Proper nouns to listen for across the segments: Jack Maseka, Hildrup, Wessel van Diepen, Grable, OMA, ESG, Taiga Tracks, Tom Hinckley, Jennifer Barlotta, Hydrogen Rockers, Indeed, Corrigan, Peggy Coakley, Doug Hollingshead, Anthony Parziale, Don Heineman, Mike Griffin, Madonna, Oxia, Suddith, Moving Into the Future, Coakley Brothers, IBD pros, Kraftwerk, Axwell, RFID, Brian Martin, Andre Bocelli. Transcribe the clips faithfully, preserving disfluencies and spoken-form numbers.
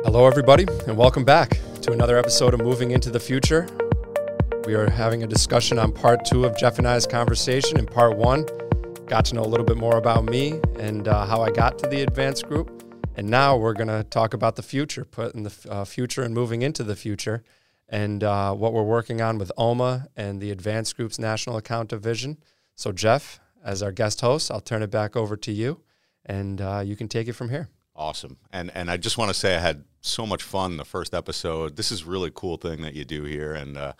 Hello, everybody, and welcome back to another episode of Moving Into the Future. We are having a discussion on part two of Jeff and I's conversation. In part one, got to know a little bit more about me and uh, how I got to the advanced group. And now we're going to talk about the future, putting the uh, future and moving into the future, and uh, what we're working on with O M A and the advanced group's national account division. So Jeff, as our guest host, I'll turn it back over to you, and uh, you can take it from here. Awesome. And and I just want to say I had so much fun the first episode. This is really cool thing that you do here. And, uh,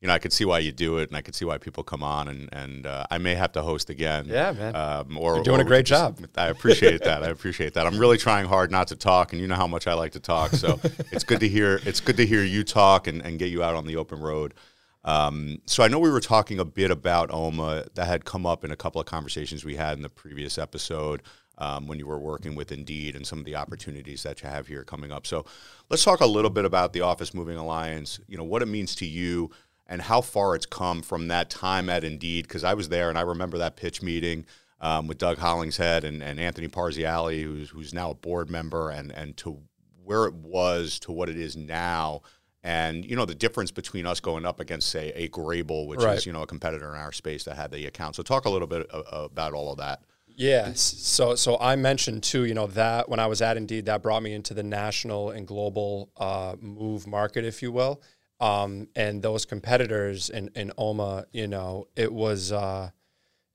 you know, I could see why you do it, and I could see why people come on. And, and uh, I may have to host again. Yeah, man. Um, or, You're doing or a great just, job. I appreciate that. I appreciate that. I'm really trying hard not to talk, and you know how much I like to talk. So it's good to hear It's good to hear you talk and, and get you out on the open road. Um, so I know we were talking a bit about O M A that had come up in a couple of conversations we had in the previous episode. Um, when you were working with Indeed and some of the opportunities that you have here coming up. So let's talk a little bit about the Office Moving Alliance, you know, what it means to you and how far it's come from that time at Indeed, because I was there and I remember that pitch meeting um, with Doug Hollingshead and, and Anthony Parziale, who's, who's now a board member, and, and to where it was to what it is now. And, you know, the difference between us going up against, say, a Grable, which right. is, you know, a competitor in our space that had the account. So talk a little bit about all of that. Yeah, so so I mentioned too, you know, that when I was at Indeed, that brought me into the national and global uh, move market, if you will. Um, and those competitors in, in O M A, you know, it was uh,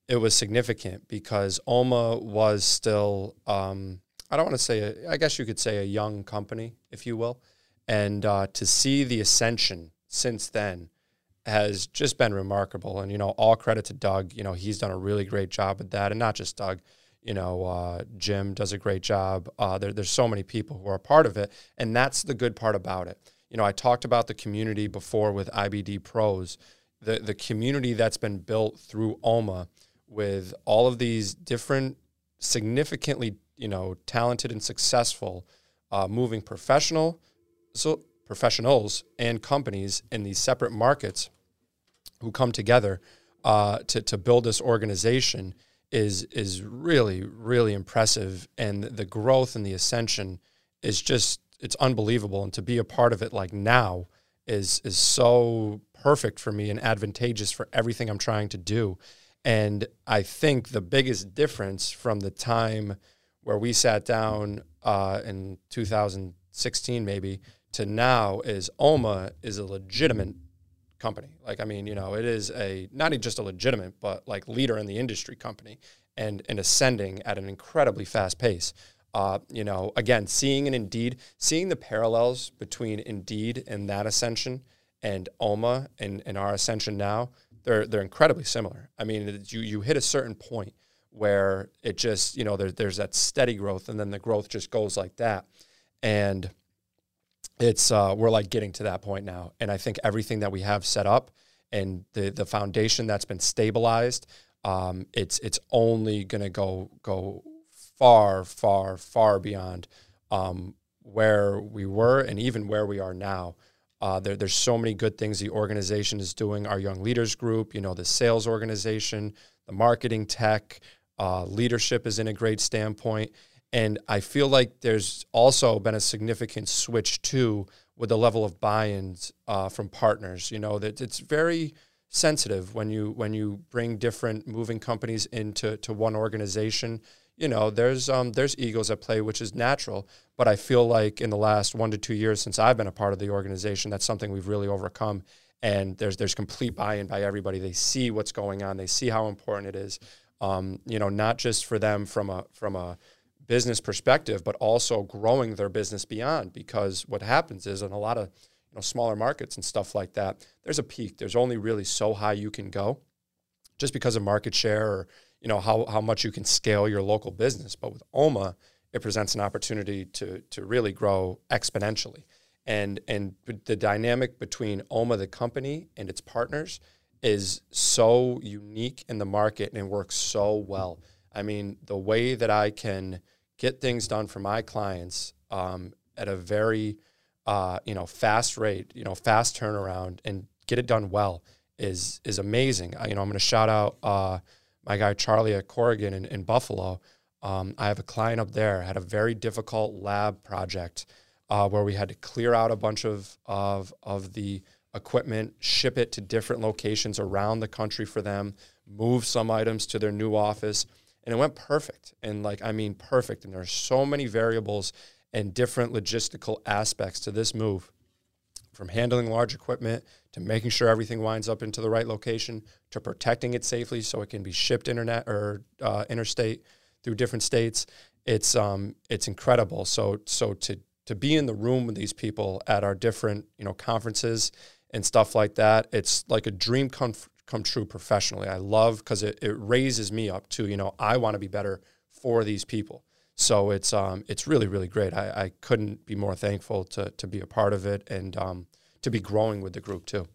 it was significant because O M A was still, um, I don't want to say, a, I guess you could say a young company, if you will. And uh, to see the ascension since then has just been remarkable. And, you know, all credit to Doug. You know, he's done a really great job with that. And not just Doug, you know, uh, Jim does a great job. Uh, there, there's so many people who are a part of it. And that's the good part about it. You know, I talked about the community before with I B D Pros, the, the community that's been built through O M A with all of these different, significantly, you know, talented and successful uh, moving professional, so professionals and companies in these separate markets who come together uh, to, to build this organization is is really, really impressive. And the growth and the ascension is just, it's unbelievable. And to be a part of it like now is, is so perfect for me and advantageous for everything I'm trying to do. And I think the biggest difference from the time where we sat down uh, in two thousand sixteen maybe to now is O M A is a legitimate company. Like, I mean, you know, it is a, not just a legitimate, but like leader in the industry company and, and ascending at an incredibly fast pace. Uh, you know, again, seeing an Indeed, seeing the parallels between Indeed and that ascension and O M A and, and our ascension now, they're, they're incredibly similar. I mean, you, you hit a certain point where it just, you know, there, there's that steady growth and then the growth just goes like that. And It's uh, we're like getting to that point now. And I think everything that we have set up and the the foundation that's been stabilized, um, it's it's only going to go go far, far, far beyond um, where we were and even where we are now. Uh, there, there's so many good things the organization is doing. Our young leaders group, you know, the sales organization, the marketing tech, uh, leadership is in a great standpoint. And I feel like there's also been a significant switch, too, with the level of buy-ins uh, from partners. You know, that it's very sensitive when you when you bring different moving companies into to one organization. You know, there's um, there's egos at play, which is natural. But I feel like in the last one to two years since I've been a part of the organization, that's something we've really overcome. And there's there's complete buy-in by everybody. They see what's going on. They see how important it is, um, you know, not just for them from a from a business perspective, but also growing their business beyond, because what happens is in a lot of you know, smaller markets and stuff like that, there's a peak. There's only really so high you can go just because of market share or you know how, how much you can scale your local business. But with O M A, it presents an opportunity to to really grow exponentially. And, and the dynamic between O M A, the company, and its partners is so unique in the market and it works so well. I mean, the way that I can get things done for my clients um, at a very, uh, you know, fast rate, you know, fast turnaround and get it done well is is amazing. I, you know, I'm going to shout out uh, my guy Charlie at Corrigan in, in Buffalo. Um, I have a client up there, had a very difficult lab project uh, where we had to clear out a bunch of, of, of the equipment, ship it to different locations around the country for them, move some items to their new office. And it went perfect. And like, I mean, perfect. And there are so many variables and different logistical aspects to this move, from handling large equipment to making sure everything winds up into the right location to protecting it safely so it can be shipped internet or uh, interstate through different states. It's um it's incredible. So so to to be in the room with these people at our different you know conferences and stuff like that, it's like a dream come come true professionally. I love because it it raises me up too. You know I want to be better for these people. So it's um it's really really great. I, I couldn't be more thankful to to be a part of it and um to be growing with the group too.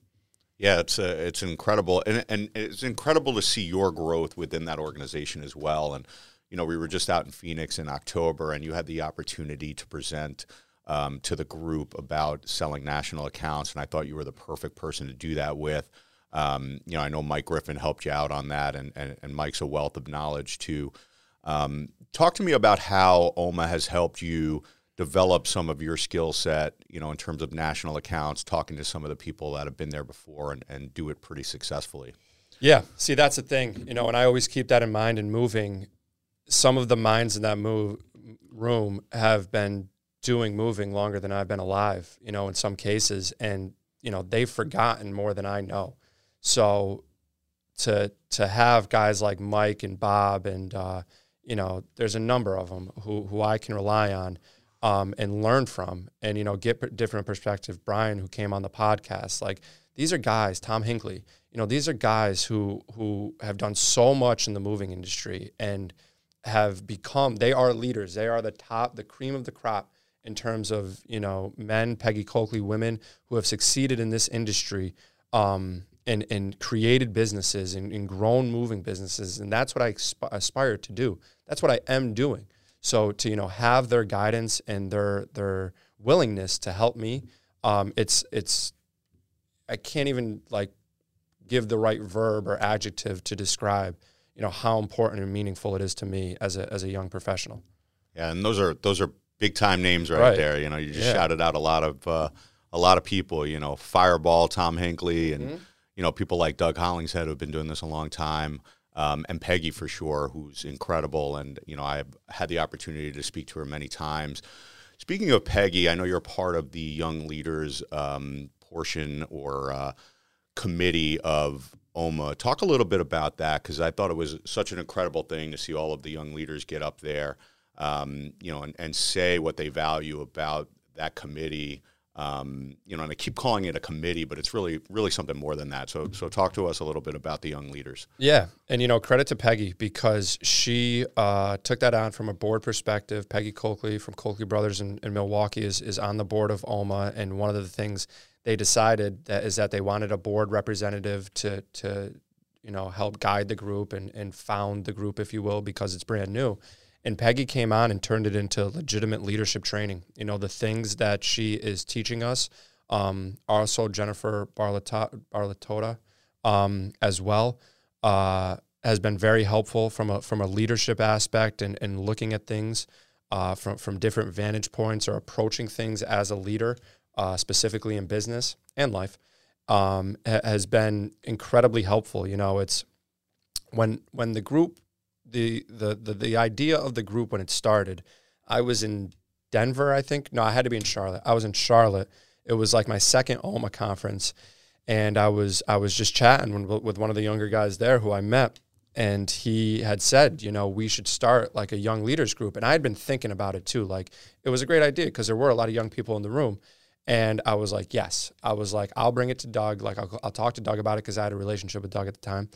Yeah, it's uh, it's incredible, and and it's incredible to see your growth within that organization as well. And you know we were just out in Phoenix in October, and you had the opportunity to present um, to the group about selling national accounts, and I thought you were the perfect person to do that with. Um, you know, I know Mike Griffin helped you out on that, and and, and Mike's a wealth of knowledge too. Um, talk to me about how O M A has helped you develop some of your skill set, you know, in terms of national accounts, talking to some of the people that have been there before and, and do it pretty successfully. Yeah. See, that's the thing, you know, and I always keep that in mind in moving. Some of the minds in that move room have been doing moving longer than I've been alive, you know, in some cases, and, you know, they've forgotten more than I know. So to, to have guys like Mike and Bob and, uh, you know, there's a number of them who, who I can rely on um, and learn from and, you know, get different perspectives. Brian, who came on the podcast, like these are guys, Tom Hinckley, you know, these are guys who, who have done so much in the moving industry and have become, they are leaders. They are the top, the cream of the crop in terms of, you know, men, Peggy Coakley, women who have succeeded in this industry um, and, and created businesses and, and grown moving businesses. And that's what I aspire to do. That's what I am doing. So to, you know, have their guidance and their their willingness to help me, um, it's, it's, I can't even like give the right verb or adjective to describe, you know, how important and meaningful it is to me as a, as a young professional. Yeah. And those are, those are big time names right, right. there. You know, you just yeah. shouted out a lot of, uh, a lot of people, you know, Fireball, Tom Hinckley, and, mm-hmm. you know, people like Doug Hollingshead who've been doing this a long time. Um, and Peggy for sure, who's incredible. And, you know, I've had the opportunity to speak to her many times. Speaking of Peggy, I know you're part of the young leaders um, portion or uh, committee of O M A. Talk a little bit about that, because I thought it was such an incredible thing to see all of the young leaders get up there, um, you know, and, and say what they value about that committee. Um, you know, and I keep calling it a committee, but it's really, really something more than that. So, so talk to us a little bit about the young leaders. Yeah. And, you know, credit to Peggy, because she, uh, took that on from a board perspective. Peggy Coakley from Coakley Brothers in, in Milwaukee is, is on the board of O M A. And one of the things they decided that is that they wanted a board representative to, to, you know, help guide the group and, and found the group, if you will, because it's brand new. And Peggy came on and turned it into legitimate leadership training. You know, the things that she is teaching us, um, also Jennifer Barlotta, Barlotta um, as well, uh, has been very helpful from a, from a leadership aspect and, and looking at things uh, from, from different vantage points or approaching things as a leader, uh, specifically in business and life, um, ha has been incredibly helpful. You know, it's when, when the group, The, the the the idea of the group when it started, I was in Denver, I think. No, I had to be in Charlotte. I was in Charlotte. It was like my second O M A conference, and I was I was just chatting with, with one of the younger guys there who I met, and he had said, you know, we should start like a young leaders group, and I had been thinking about it too. Like it was a great idea because there were a lot of young people in the room, and I was like, yes. I was like, I'll bring it to Doug. Like I'll, I'll talk to Doug about it because I had a relationship with Doug at the time,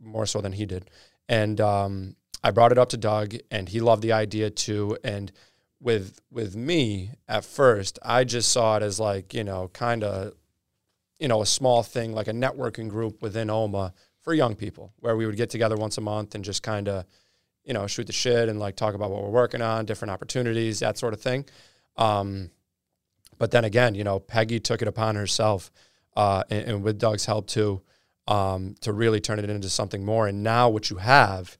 more so than he did. And um, I brought it up to Doug, and he loved the idea too. And with with me at first, I just saw it as like, you know, kind of, you know, a small thing, like a networking group within O M A for young people where we would get together once a month and just kind of, you know, shoot the shit and like talk about what we're working on, different opportunities, that sort of thing. Um, but then again, you know, Peggy took it upon herself uh, and, and with Doug's help too, Um, to really turn it into something more. And now what you have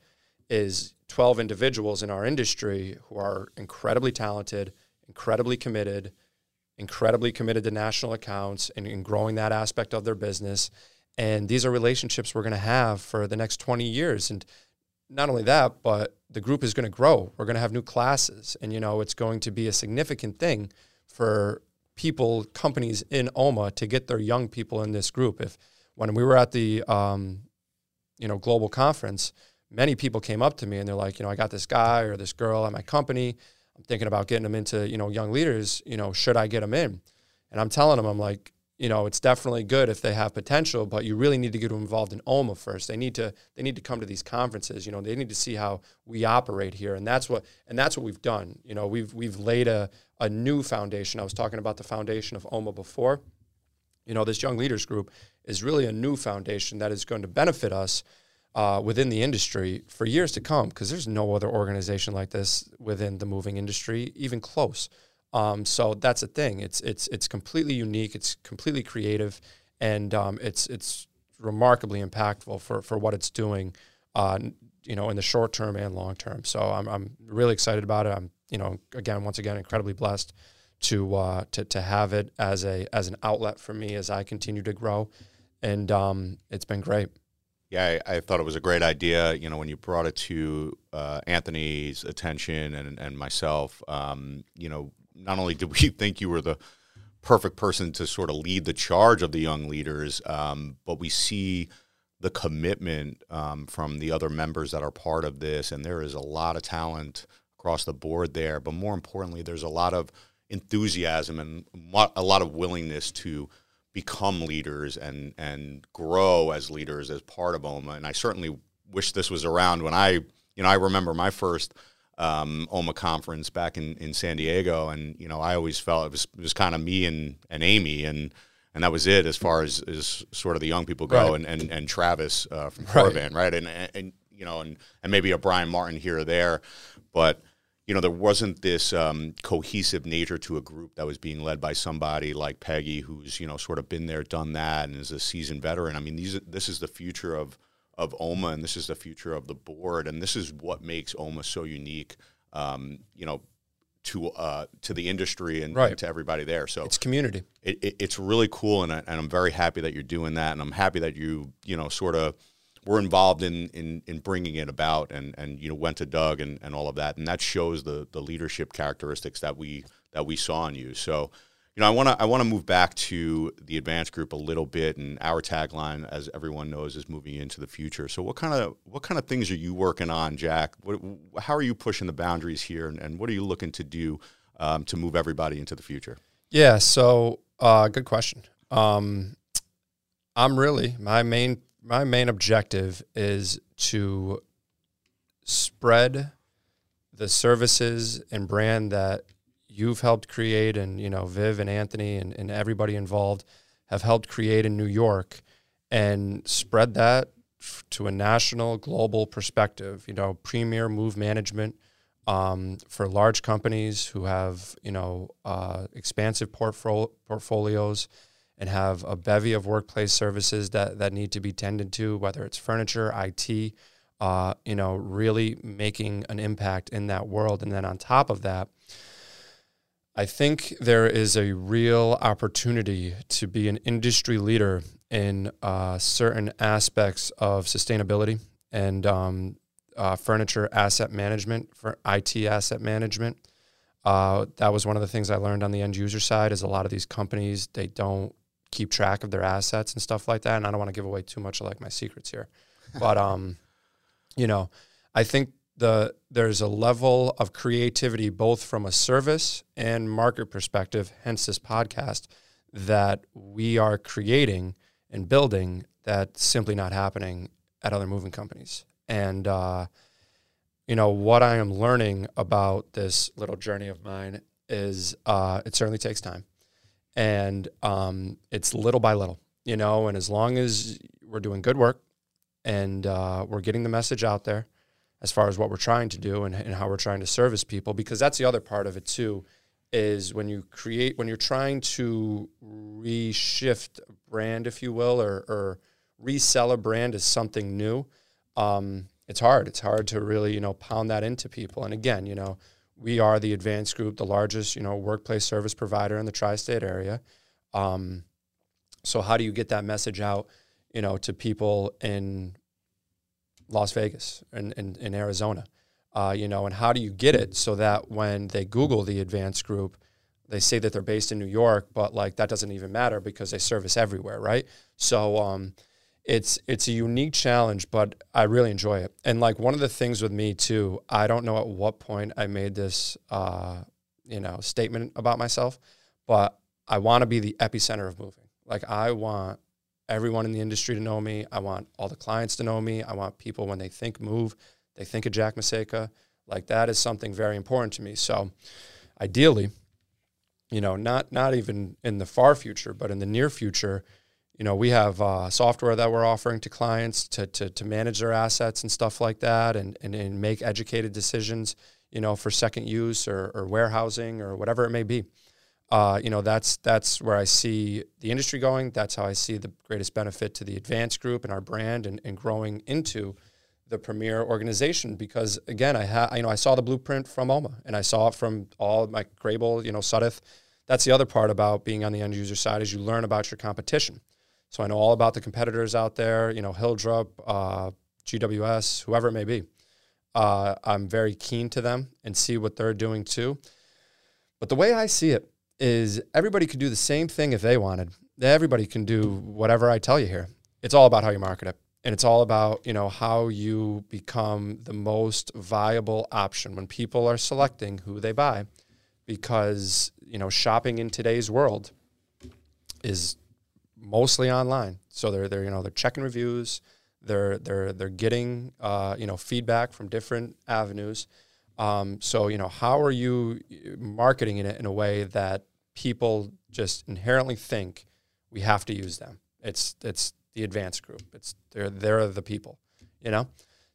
is twelve individuals in our industry who are incredibly talented, incredibly committed, incredibly committed to national accounts and, and growing that aspect of their business. And these are relationships we're going to have for the next twenty years. And not only that, but the group is going to grow. We're going to have new classes. And, you know, it's going to be a significant thing for people, companies in O M A to get their young people in this group. If when we were at the, um, you know, global conference, many people came up to me and they're like, you know, I got this guy or this girl at my company. I'm thinking about getting them into, you know, young leaders, you know, should I get them in? And I'm telling them, I'm like, you know, it's definitely good if they have potential, but you really need to get them involved in O M A first. They need to, they need to come to these conferences, you know, they need to see how we operate here. And that's what, and that's what we've done. You know, we've, we've laid a, a new foundation. I was talking about the foundation of O M A before. You know, this young leaders group is really a new foundation that is going to benefit us uh, within the industry for years to come, because there's no other organization like this within the moving industry, even close. Um, so that's the thing. It's it's it's completely unique. It's completely creative, and um, it's it's remarkably impactful for for what it's doing, uh, you know, in the short term and long term. So I'm I'm really excited about it. I'm you know again once again incredibly blessed to uh, to to have it as a as an outlet for me as I continue to grow, and um, it's been great. Yeah, I, I thought it was a great idea. You know, when you brought it to uh, Anthony's attention and and myself, um, you know. Not only did we think you were the perfect person to sort of lead the charge of the young leaders, um, but we see the commitment um, from the other members that are part of this, and there is a lot of talent across the board there. But more importantly, there's a lot of enthusiasm and a lot of willingness to become leaders and and grow as leaders as part of O M A. And I certainly wish this was around when I, you know, I remember my first Um, O M A conference back in, in San Diego, and you know I always felt it was, it was kind of me and, and Amy and and that was it as far as, as sort of the young people go, right. and, and and Travis uh, from Corvan, right. right and and you know and, and maybe a Brian Martin here or there, but you know there wasn't this um, cohesive nature to a group that was being led by somebody like Peggy, who's you know sort of been there, done that, and is a seasoned veteran. I mean these this is the future of of O M A, and this is the future of the board, and this is what makes O M A so unique, um, you know, to uh, to the industry and, right. and to everybody there. So it's community. It, it, it's really cool, and, I, and I'm very happy that you're doing that, and I'm happy that you, you know, sort of were involved in in, in bringing it about, and, and you know went to Doug and, and all of that, and that shows the the leadership characteristics that we that we saw in you. So. You know, I want to I want to move back to the advanced group a little bit, and our tagline, as everyone knows, is moving into the future. So, what kind of what kind of things are you working on, Jack? What, how are you pushing the boundaries here, and, and what are you looking to do um, to move everybody into the future? Yeah, so uh, good question. Um, I'm really my main my main objective is to spread the services and brand that you've helped create, and, you know, Viv and Anthony and, and everybody involved have helped create in New York, and spread that to a national, global perspective, you know, premier move management um, for large companies who have, you know, uh, expansive portfol- portfolios and have a bevy of workplace services that, that need to be tended to, whether it's furniture, I T, uh, you know, really making an impact in that world. And then on top of that, I think there is a real opportunity to be an industry leader in uh, certain aspects of sustainability and um, uh, furniture asset management, for I T asset management. Uh, that was one of the things I learned on the end user side, is a lot of these companies, they don't keep track of their assets and stuff like that. And I don't want to give away too much of like my secrets here. But, um, you know, I think The, there's a level of creativity, both from a service and market perspective, hence this podcast, that we are creating and building that's simply not happening at other moving companies. And, uh, you know, what I am learning about this little journey of mine is uh, it certainly takes time. And um, it's little by little, you know, and as long as we're doing good work and uh, we're getting the message out there, as far as what we're trying to do and, and how we're trying to service people, because that's the other part of it too, is when you create, when you're trying to reshift a brand, if you will, or, or resell a brand as something new, um, it's hard. It's hard to really, you know, pound that into people. And again, you know, we are the advanced group, the largest, you know, workplace service provider in the tri-state area. Um, so how do you get that message out, you know, to people in Las Vegas and in, in, in Arizona, uh, you know, and how do you get it so that when they Google the advanced group, they say that they're based in New York, but like that doesn't even matter because they service everywhere, right? So um, it's it's a unique challenge, but I really enjoy it. And like one of the things with me too, I don't know at what point I made this, uh, you know, statement about myself, but I want to be the epicenter of moving. Like I want everyone in the industry to know me. I want all the clients to know me. I want people when they think move, they think of Jack Maseka. Like that is something very important to me. So ideally, you know, not not even in the far future, but in the near future, you know, we have uh, software that we're offering to clients to, to to manage their assets and stuff like that, and and, and make educated decisions, you know, for second use or, or warehousing or whatever it may be. Uh, you know, that's that's where I see the industry going. That's how I see the greatest benefit to the Advanced Group and our brand, and, and growing into the premier organization, because again, I ha you know, I saw the blueprint from O M A, and I saw it from all of my Grable, you know, Suddith. That's the other part about being on the end user side, is you learn about your competition. So I know all about the competitors out there, you know, Hildrup, uh, G W S, whoever it may be. Uh, I'm very keen to them and see what they're doing too. But the way I see it is everybody could do the same thing if they wanted. Everybody can do whatever I tell you here. It's all about how you market it. And it's all about, you know, how you become the most viable option when people are selecting who they buy, because, you know, shopping in today's world is mostly online. So they're, they're you know, they're checking reviews, they're, they're, they're getting, uh, you know, feedback from different avenues. Um, so, you know, how are you marketing it in a way that people just inherently think we have to use them? It's, it's, the advanced group. It's they're, they're the people, you know?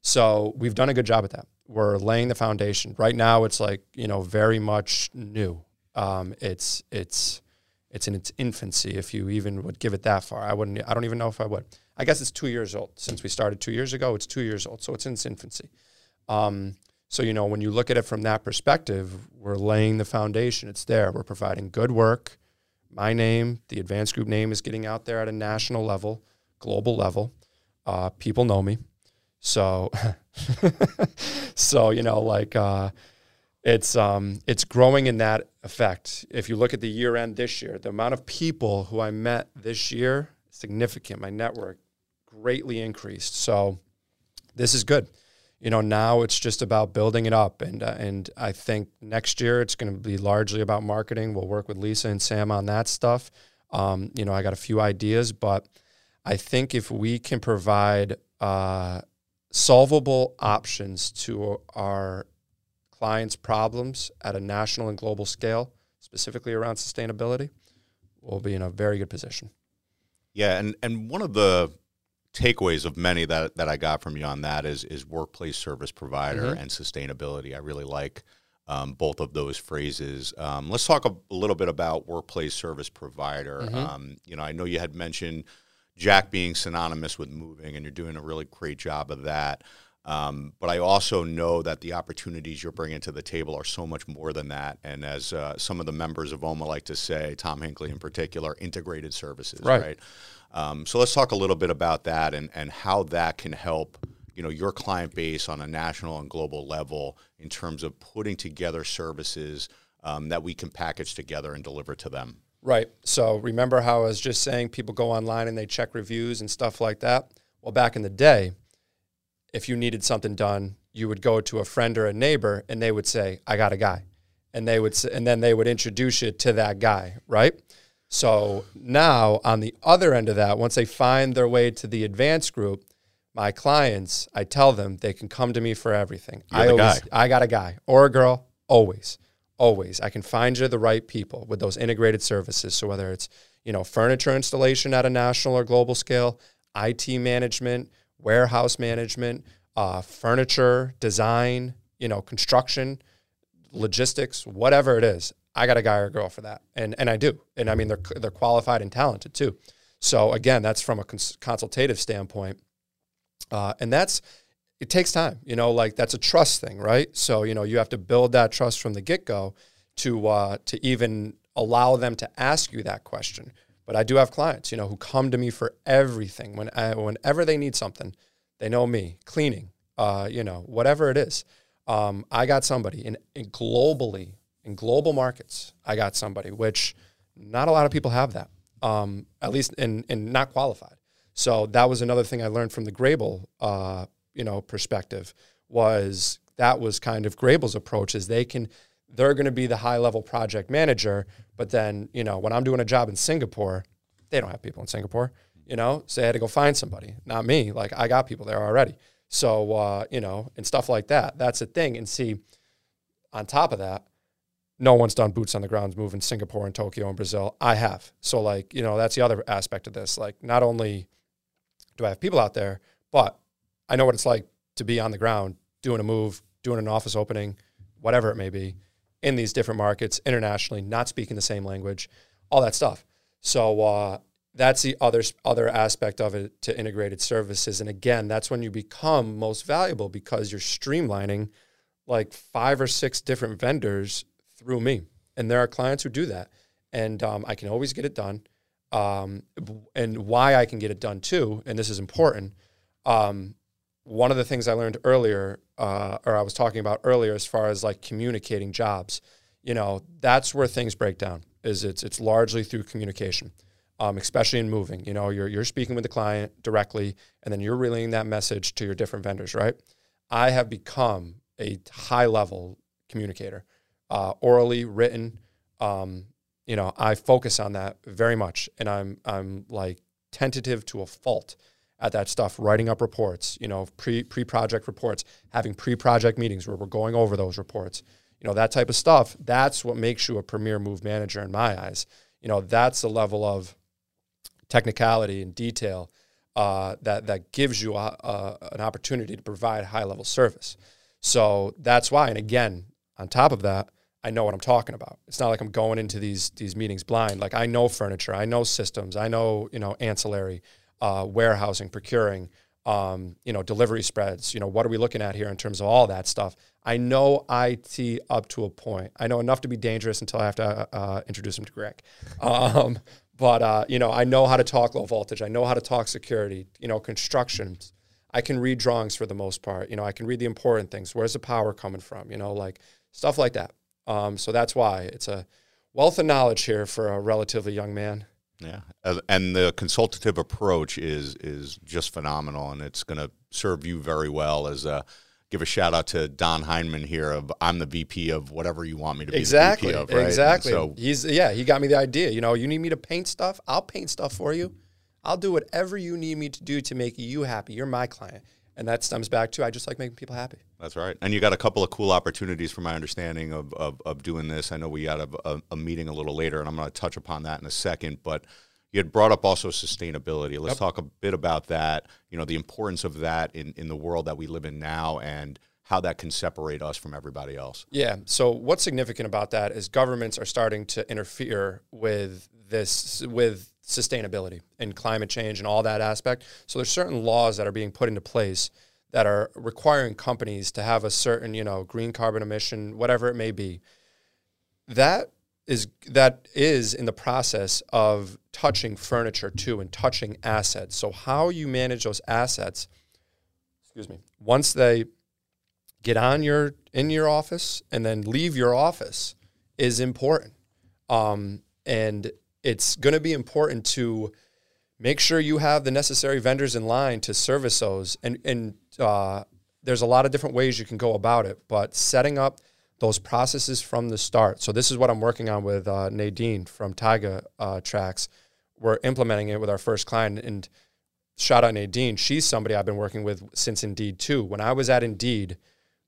So we've done a good job at that. We're laying the foundation. Right now it's like, you know, very much new. Um, it's, it's, it's in its infancy, if you even would give it that far. I wouldn't, I don't even know if I would. I guess it's two years old. Since we started two years ago, it's two years old. So it's in its infancy. Um, so, you know, when you look at it from that perspective, we're laying the foundation. It's there. We're providing good work. My name, the advanced group name, is getting out there at a national level, global level. Uh, people know me. So, so, you know, like, uh, it's, um, it's growing in that effect. If you look at the year end this year, the amount of people who I met this year, significant. My network greatly increased. So this is good. You know, now it's just about building it up. And, uh, and I think next year it's going to be largely about marketing. We'll work with Lisa and Sam on that stuff. Um, you know, I got a few ideas, but I think if we can provide uh, solvable options to our clients' problems at a national and global scale, specifically around sustainability, we'll be in a very good position. Yeah, and, and one of the takeaways of many that, that I got from you on that is, is workplace service provider mm-hmm. and sustainability. I really like um, both of those phrases. Um, let's talk a, a little bit about workplace service provider. Mm-hmm. um, you know, I know you had mentioned Jack being synonymous with moving, and you're doing a really great job of that. Um, but I also know that the opportunities you're bringing to the table are so much more than that. And as uh, some of the members of O M A like to say, Tom Hinckley in particular, integrated services, right? right? Um, so let's talk a little bit about that and, and how that can help, you know, your client base on a national and global level in terms of putting together services um, that we can package together and deliver to them. Right. So remember how I was just saying people go online and they check reviews and stuff like that? Well, back in the day, if you needed something done, you would go to a friend or a neighbor and they would say, I got a guy. And they would, and then they would introduce you to that guy, right? So now on the other end of that, once they find their way to the advanced group, my clients, I tell them they can come to me for everything. You're I the always, guy. I got a guy or a girl, always. Always, I can find you the right people with those integrated services. So whether it's, you know, furniture installation at a national or global scale, I T management, warehouse management, uh, furniture, design, you know, construction, logistics, whatever it is, I got a guy or a girl for that. And, and I do. And I mean, they're, they're qualified and talented too. So again, that's from a cons consultative standpoint. Uh, and that's, it takes time, you know, like that's a trust thing, right? So, you know, you have to build that trust from the get-go to, uh, to even allow them to ask you that question. But I do have clients, you know, who come to me for everything. When I, whenever they need something, they know me, cleaning, uh, you know, whatever it is. Um, I got somebody in, in globally, in global markets, I got somebody, which not a lot of people have that, um, at least in, in not qualified. So that was another thing I learned from the Grable uh, you know, perspective, was that was kind of Grable's approach, is they can, they're going to be the high level project manager. But then, you know, when I'm doing a job in Singapore, they don't have people in Singapore, you know, so they had to go find somebody, not me. Like, I got people there already. So, uh, you know, and stuff like that, that's a thing. And see, on top of that, no one's done boots on the ground move in Singapore and Tokyo and Brazil. I have. So like, you know, that's the other aspect of this. Like, not only do I have people out there, but I know what it's like to be on the ground, doing a move, doing an office opening, whatever it may be, in these different markets, internationally, not speaking the same language, all that stuff. So uh, that's the other, other aspect of it to integrated services. And again, that's when you become most valuable, because you're streamlining like five or six different vendors through me. And there are clients who do that. And um, I can always get it done. Um, and why I can get it done too, and this is important, um, one of the things I learned earlier, uh, or I was talking about earlier, as far as like communicating jobs, you know, that's where things break down, is it's, it's largely through communication, um, especially in moving. You know, you're, you're speaking with the client directly, and then you're relaying that message to your different vendors, right? I have become a high level communicator, uh, orally, written. Um, you know, I focus on that very much, and I'm, I'm like tentative to a fault at that stuff, writing up reports, you know, pre, pre-project reports, having pre-project meetings where we're going over those reports, you know, that type of stuff. That's what makes you a premier move manager in my eyes. You know, that's the level of technicality and detail uh, that, that gives you a, a, an opportunity to provide high-level service. So that's why, and again, on top of that, I know what I'm talking about. It's not like I'm going into these, these meetings blind. Like, I know furniture, I know systems, I know, you know, ancillary, Uh, warehousing, procuring, um, you know, delivery spreads, you know, what are we looking at here in terms of all that stuff? I know I T up to a point. I know enough to be dangerous until I have to uh, introduce him to Greg. Um, but, uh, you know, I know how to talk low voltage. I know how to talk security, you know, construction. I can read drawings for the most part. You know, I can read the important things. Where's the power coming from? You know, like stuff like that. Um, so that's why it's a wealth of knowledge here for a relatively young man. Yeah, and the consultative approach is is just phenomenal, and it's going to serve you very well. As a, give a shout out to Don Heineman here of, I'm the V P of whatever you want me to be. Exactly, the V P of, right? Exactly. So he's yeah, he got me the idea. You know, you need me to paint stuff, I'll paint stuff for you. I'll do whatever you need me to do to make you happy. You're my client. And that stems back to, I just like making people happy. That's right. And you got a couple of cool opportunities, from my understanding, of, of, of doing this. I know we got a, a, a meeting a little later, and I'm going to touch upon that in a second. But you had brought up also sustainability. Let's Yep. talk a bit about that, you know, the importance of that in, in the world that we live in now, and how that can separate us from everybody else. Yeah. So what's significant about that is governments are starting to interfere with this, with sustainability and climate change and all that aspect. So there's certain laws that are being put into place that are requiring companies to have a certain, you know, green carbon emission, whatever it may be. That is, that is in the process of touching furniture too, and touching assets. So how you manage those assets, excuse me, once they get on your, in your office and then leave your office, is important. Um, and it's going to be important to make sure you have the necessary vendors in line to service those. And, and uh, there's a lot of different ways you can go about it, but setting up those processes from the start. So this is what I'm working on with uh, Nadine from Taiga uh, Tracks. We're implementing it with our first client, and shout out Nadine. She's somebody I've been working with since Indeed too. When I was at Indeed,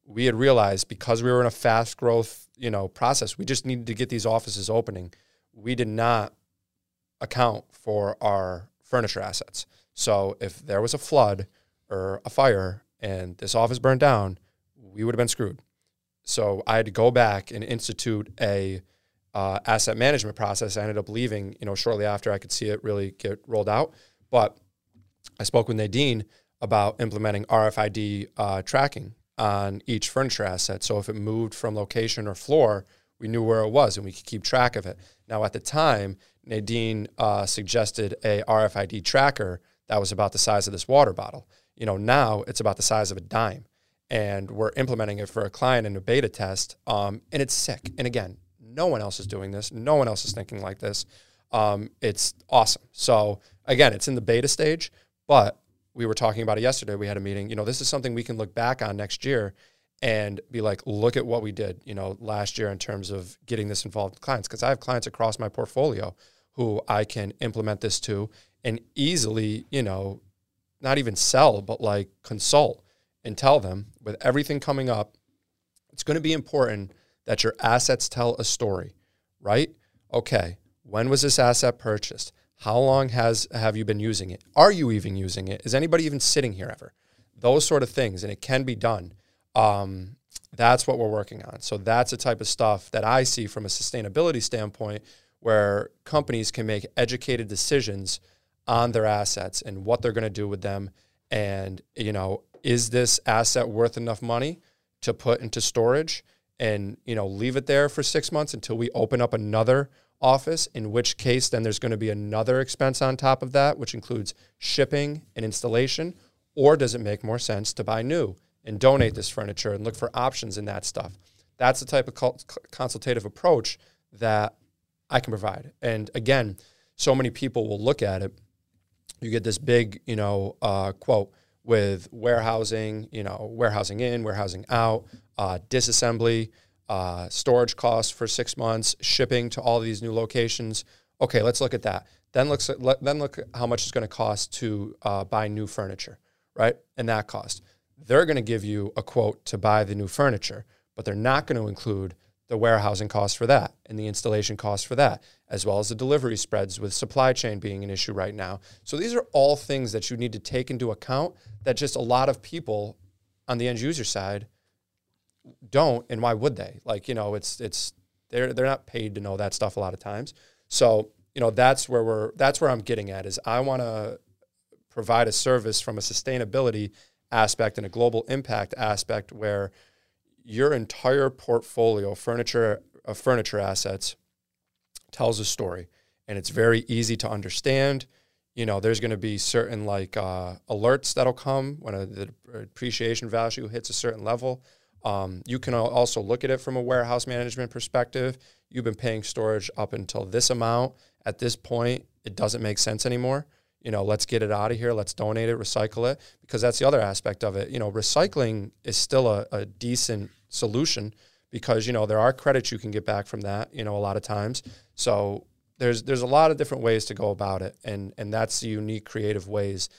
we had realized, because we were in a fast growth, you know, process, we just needed to get these offices opening. We did not account for our furniture assets. So if there was a flood or a fire and this office burned down, we would have been screwed. So I had to go back and institute a uh, asset management process. I ended up leaving, you know, shortly after I could see it really get rolled out. But I spoke with Nadine about implementing R F I D uh, tracking on each furniture asset. So if it moved from location or floor, we knew where it was and we could keep track of it. Now, at the time, Nadine uh, suggested a R F I D tracker that was about the size of this water bottle. You know, now it's about the size of a dime. And we're implementing it for a client in a beta test. Um, and it's sick. And again, no one else is doing this. No one else is thinking like this. Um, it's awesome. So again, it's in the beta stage, but we were talking about it yesterday. We had a meeting. You know, this is something we can look back on next year and be like, look at what we did, you know, last year in terms of getting this involved with clients. Because I have clients across my portfolio who I can implement this to and easily, you know, not even sell, but like consult and tell them with everything coming up, it's going to be important that your assets tell a story, right? Okay, when was this asset purchased? How long has have you been using it? Are you even using it? Is anybody even sitting here ever? Those sort of things, and it can be done. Um, that's what we're working on. So that's the type of stuff that I see from a sustainability standpoint where companies can make educated decisions on their assets and what they're going to do with them. And, you know, is this asset worth enough money to put into storage and, you know, leave it there for six months until we open up another office, in which case then there's going to be another expense on top of that, which includes shipping and installation? Or does it make more sense to buy new and donate this furniture and look for options in that stuff? That's the type of consultative approach that I can provide. And again, so many people will look at it. You get this big, you know, uh, quote with warehousing, you know, warehousing in, warehousing out, uh, disassembly, uh, storage costs for six months, shipping to all these new locations. Okay, let's look at that. Then, looks at, let, then look at how much it's going to cost to uh, buy new furniture, right? And that cost. They're going to give you a quote to buy the new furniture, but they're not going to include the warehousing costs for that and the installation costs for that, as well as the delivery spreads with supply chain being an issue right now. So these are all things that you need to take into account that just a lot of people on the end user side don't, and why would they? Like, you know, it's it's they're they're not paid to know that stuff a lot of times. So, you know, that's where we're that's where I'm getting at is I want to provide a service from a sustainability aspect and a global impact aspect where your entire portfolio furniture of furniture assets tells a story, and it's very easy to understand. You know, there's going to be certain like uh, alerts that'll come when a, the appreciation value hits a certain level. Um, you can also look at it from a warehouse management perspective. You've been paying storage up until this amount. At this point, it doesn't make sense anymore. You know, let's get it out of here. Let's donate it, recycle it, because that's the other aspect of it. You know, recycling is still a, a decent solution because, you know, there are credits you can get back from that, you know, a lot of times. So there's there's a lot of different ways to go about it. And and that's the unique creative ways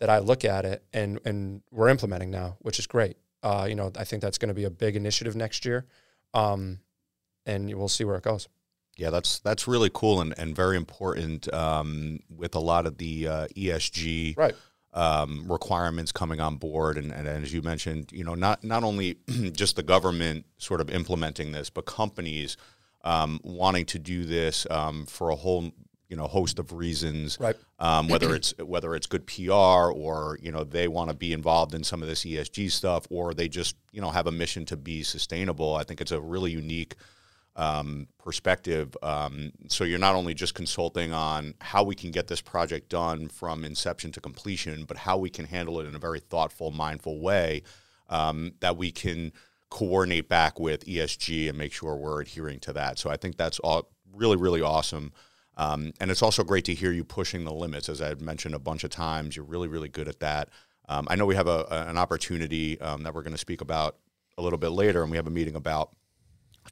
that I look at it and, and we're implementing now, which is great. Uh, you know, I think that's going to be a big initiative next year. Um, and we'll see where it goes. Yeah, that's that's really cool and, and very important um, with a lot of the uh, E S G right. um, requirements coming on board. And, and as you mentioned, you know, not, not only just the government sort of implementing this, but companies um, wanting to do this um, for a whole you know host of reasons. Right. Um, whether it's whether it's good P R or you know they want to be involved in some of this E S G stuff, or they just you know have a mission to be sustainable. I think it's a really unique Um, perspective. Um, so you're not only just consulting on how we can get this project done from inception to completion, but how we can handle it in a very thoughtful, mindful way um, that we can coordinate back with E S G and make sure we're adhering to that. So I think that's all really, really awesome. Um, and it's also great to hear you pushing the limits. As I've mentioned a bunch of times, you're really, really good at that. Um, I know we have a, an opportunity um, that we're going to speak about a little bit later, and we have a meeting about.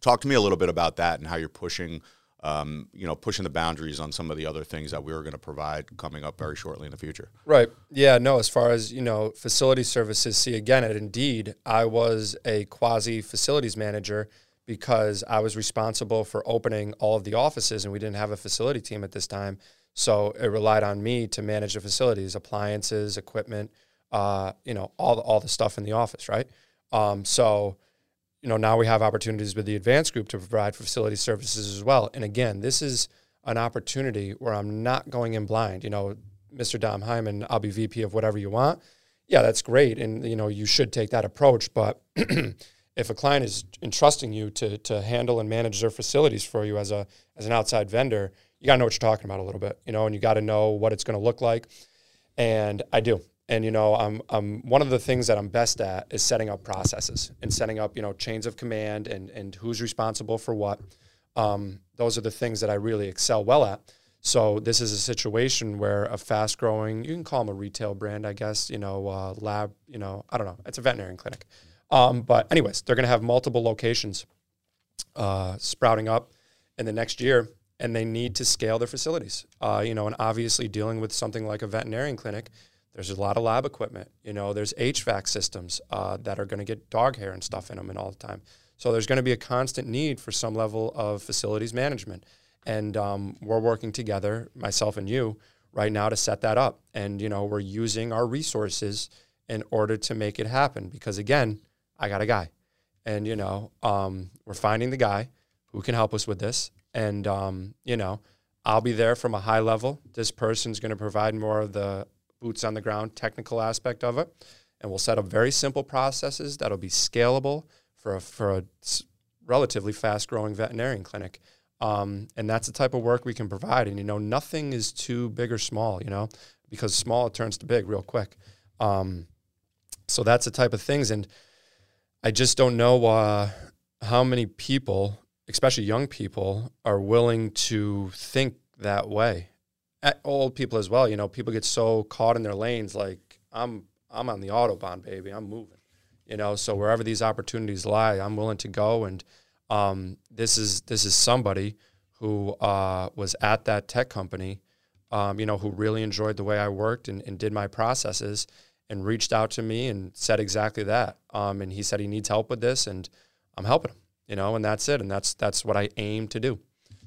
Talk to me a little bit about that and how you're pushing, um, you know, pushing the boundaries on some of the other things that we were going to provide coming up very shortly in the future. Right. Yeah, no, as far as, you know, facility services, see, again, at Indeed, I was a quasi-facilities manager because I was responsible for opening all of the offices, and we didn't have a facility team at this time. So it relied on me to manage the facilities, appliances, equipment, uh, you know, all the, all the stuff in the office, right? Um, so... You know, now we have opportunities with the advanced group to provide facility services as well. And again, this is an opportunity where I'm not going in blind. You know, Mister Dom Hyman, I'll be V P of whatever you want. yeah, that's great. And, you know, you should take that approach. But if a client is entrusting you to, to handle and manage their facilities for you as a, as an outside vendor, you got to know what you're talking about a little bit, you know, and you got to know what it's going to look like. And I do. And, you know, I'm, I'm, one of the things that I'm best at is setting up processes and setting up, you know, chains of command and, and who's responsible for what. Um, those are the things that I really excel well at. So this is a situation where a fast growing, you can call them a retail brand, I guess, you know, uh, lab, you know, I don't know. It's a veterinarian clinic. Um, but anyways, they're going to have multiple locations uh, sprouting up in the next year, and they need to scale their facilities. Uh, you know, and obviously dealing with something like a veterinarian clinic, there's a lot of lab equipment. You know, there's H V A C systems uh, that are going to get dog hair and stuff in them and all the time. So there's going to be a constant need for some level of facilities management. And um, we're working together, myself and you, right now to set that up. And, you know, we're using our resources in order to make it happen because, again, I got a guy. And, you know, um, we're finding the guy who can help us with this. And, um, you know, I'll be there from a high level. This person's going to provide more of the boots on the ground technical aspect of it. And we'll set up very simple processes that'll be scalable for a, for a relatively fast-growing veterinarian clinic. Um, and that's the type of work we can provide. And, you know, nothing is too big or small, you know, because small turns to big real quick. Um, so that's the type of things. And I just don't know uh, how many people, especially young people, are willing to think that way. At old people as well, you know, people get so caught in their lanes, like, I'm I'm on the Autobahn, baby, I'm moving, you know, so wherever these opportunities lie, I'm willing to go. And um, this is this is somebody who uh, was at that tech company, um, you know, who really enjoyed the way I worked and, and did my processes and reached out to me and said exactly that. Um, and he said he needs help with this, and I'm helping him, you know, and that's it. And that's that's what I aim to do.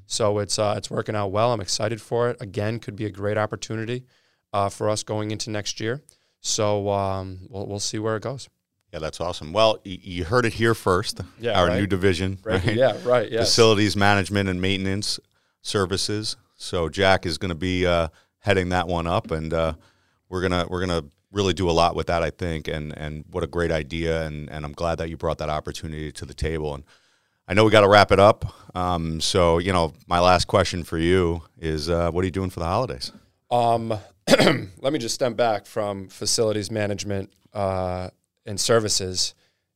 So it's uh, it's working out well. I'm excited for it. Again, could be a great opportunity uh, for us going into next year. So um, we'll, we'll see where it goes. Yeah, that's awesome. Well, y you heard it here first. Yeah, our right. new division. Right. Right? Yeah, right. Yes. Facilities management and maintenance services. So Jack is going to be uh, heading that one up, and uh, we're gonna we're gonna really do a lot with that, I think. And and what a great idea. And and I'm glad that you brought that opportunity to the table. And I know we got to wrap it up. Um, so, you know, my last question for you is, uh, what are you doing for the holidays? Um, let me just step back from facilities management uh, and services.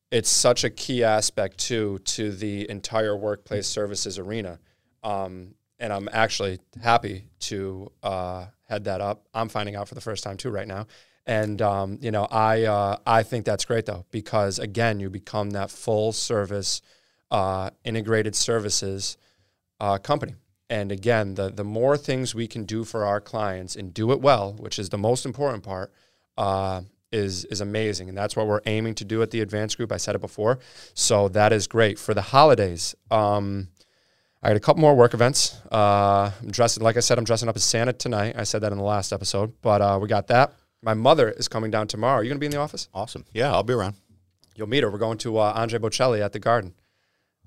It's such a key aspect, too, to the entire workplace services arena. Um, and I'm actually happy to uh, head that up. I'm finding out for the first time, too, right now. And, um, you know, I, uh, I think that's great, though, because, again, you become that full-service Uh, integrated services uh, company. And again, the, the more things we can do for our clients and do it well, which is the most important part, uh, is, is amazing. And that's what we're aiming to do at the Advanced Group. I said it before. So that is great. For the holidays, um, I got a couple more work events. Uh, I'm dressing, like I said, I'm dressing up as Santa tonight. I said that in the last episode, but uh, we got that. My mother is coming down tomorrow. Are you going to be in the office? Awesome. Yeah, I'll be around. You'll meet her. We're going to uh, Andre Bocelli at the Garden.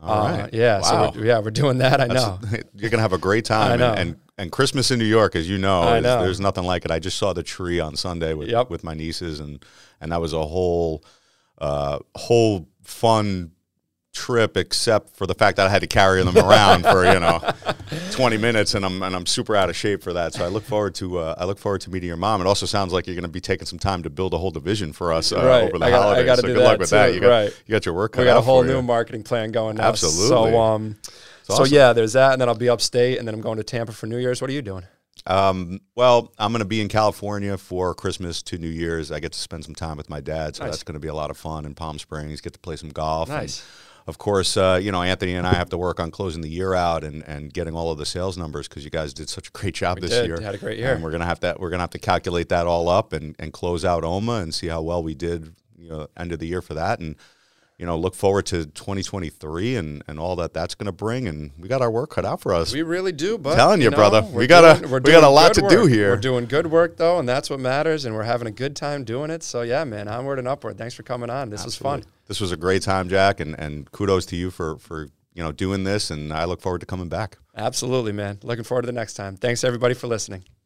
All uh, right. Yeah. Wow. So we're, yeah, we're doing that. I That's, know you're gonna have a great time. I know. And, and and Christmas in New York, as you know, is, know, there's nothing like it. I just saw the tree on Sunday with yep. with my nieces, and and that was a whole uh, whole fun trip, except for the fact that I had to carry them around for you know twenty minutes, and I'm and I'm super out of shape for that. So I look forward to uh, I look forward to meeting your mom. It also sounds like you're going to be taking some time to build a whole division for us uh, right. over the I gotta, holidays. I gotta so do good that luck with too. that. You got right. you got your work. Cut we got out a whole new you. marketing plan going now. Absolutely. So um, it's so awesome. yeah, there's that, and then I'll be upstate, and then I'm going to Tampa for New Year's. What are you doing? Um, well, I'm going to be in California for Christmas to New Year's. I get to spend some time with my dad, so nice. that's going to be a lot of fun in Palm Springs. Get to play some golf. Nice. And, of course, uh, you know, Anthony and I have to work on closing the year out and, and getting all of the sales numbers because you guys did such a great job we this did. year. We had a great year. And we're gonna have to we're gonna have to calculate that all up and, and close out O M A and see how well we did, you know, end of the year for that, and you know, look forward to twenty twenty-three and and all that that's gonna bring. And we got our work cut out for us. We really do, but I'm telling you, you know, brother, we got a we got a lot to work. do here. We're doing good work though, and that's what matters. And we're having a good time doing it. So yeah, man, onward and upward. Thanks for coming on. This Absolutely. was fun. This was a great time, Jack, and, and kudos to you for, for you know doing this, and I look forward to coming back. Absolutely, man. Looking forward to the next time. Thanks, everybody, for listening.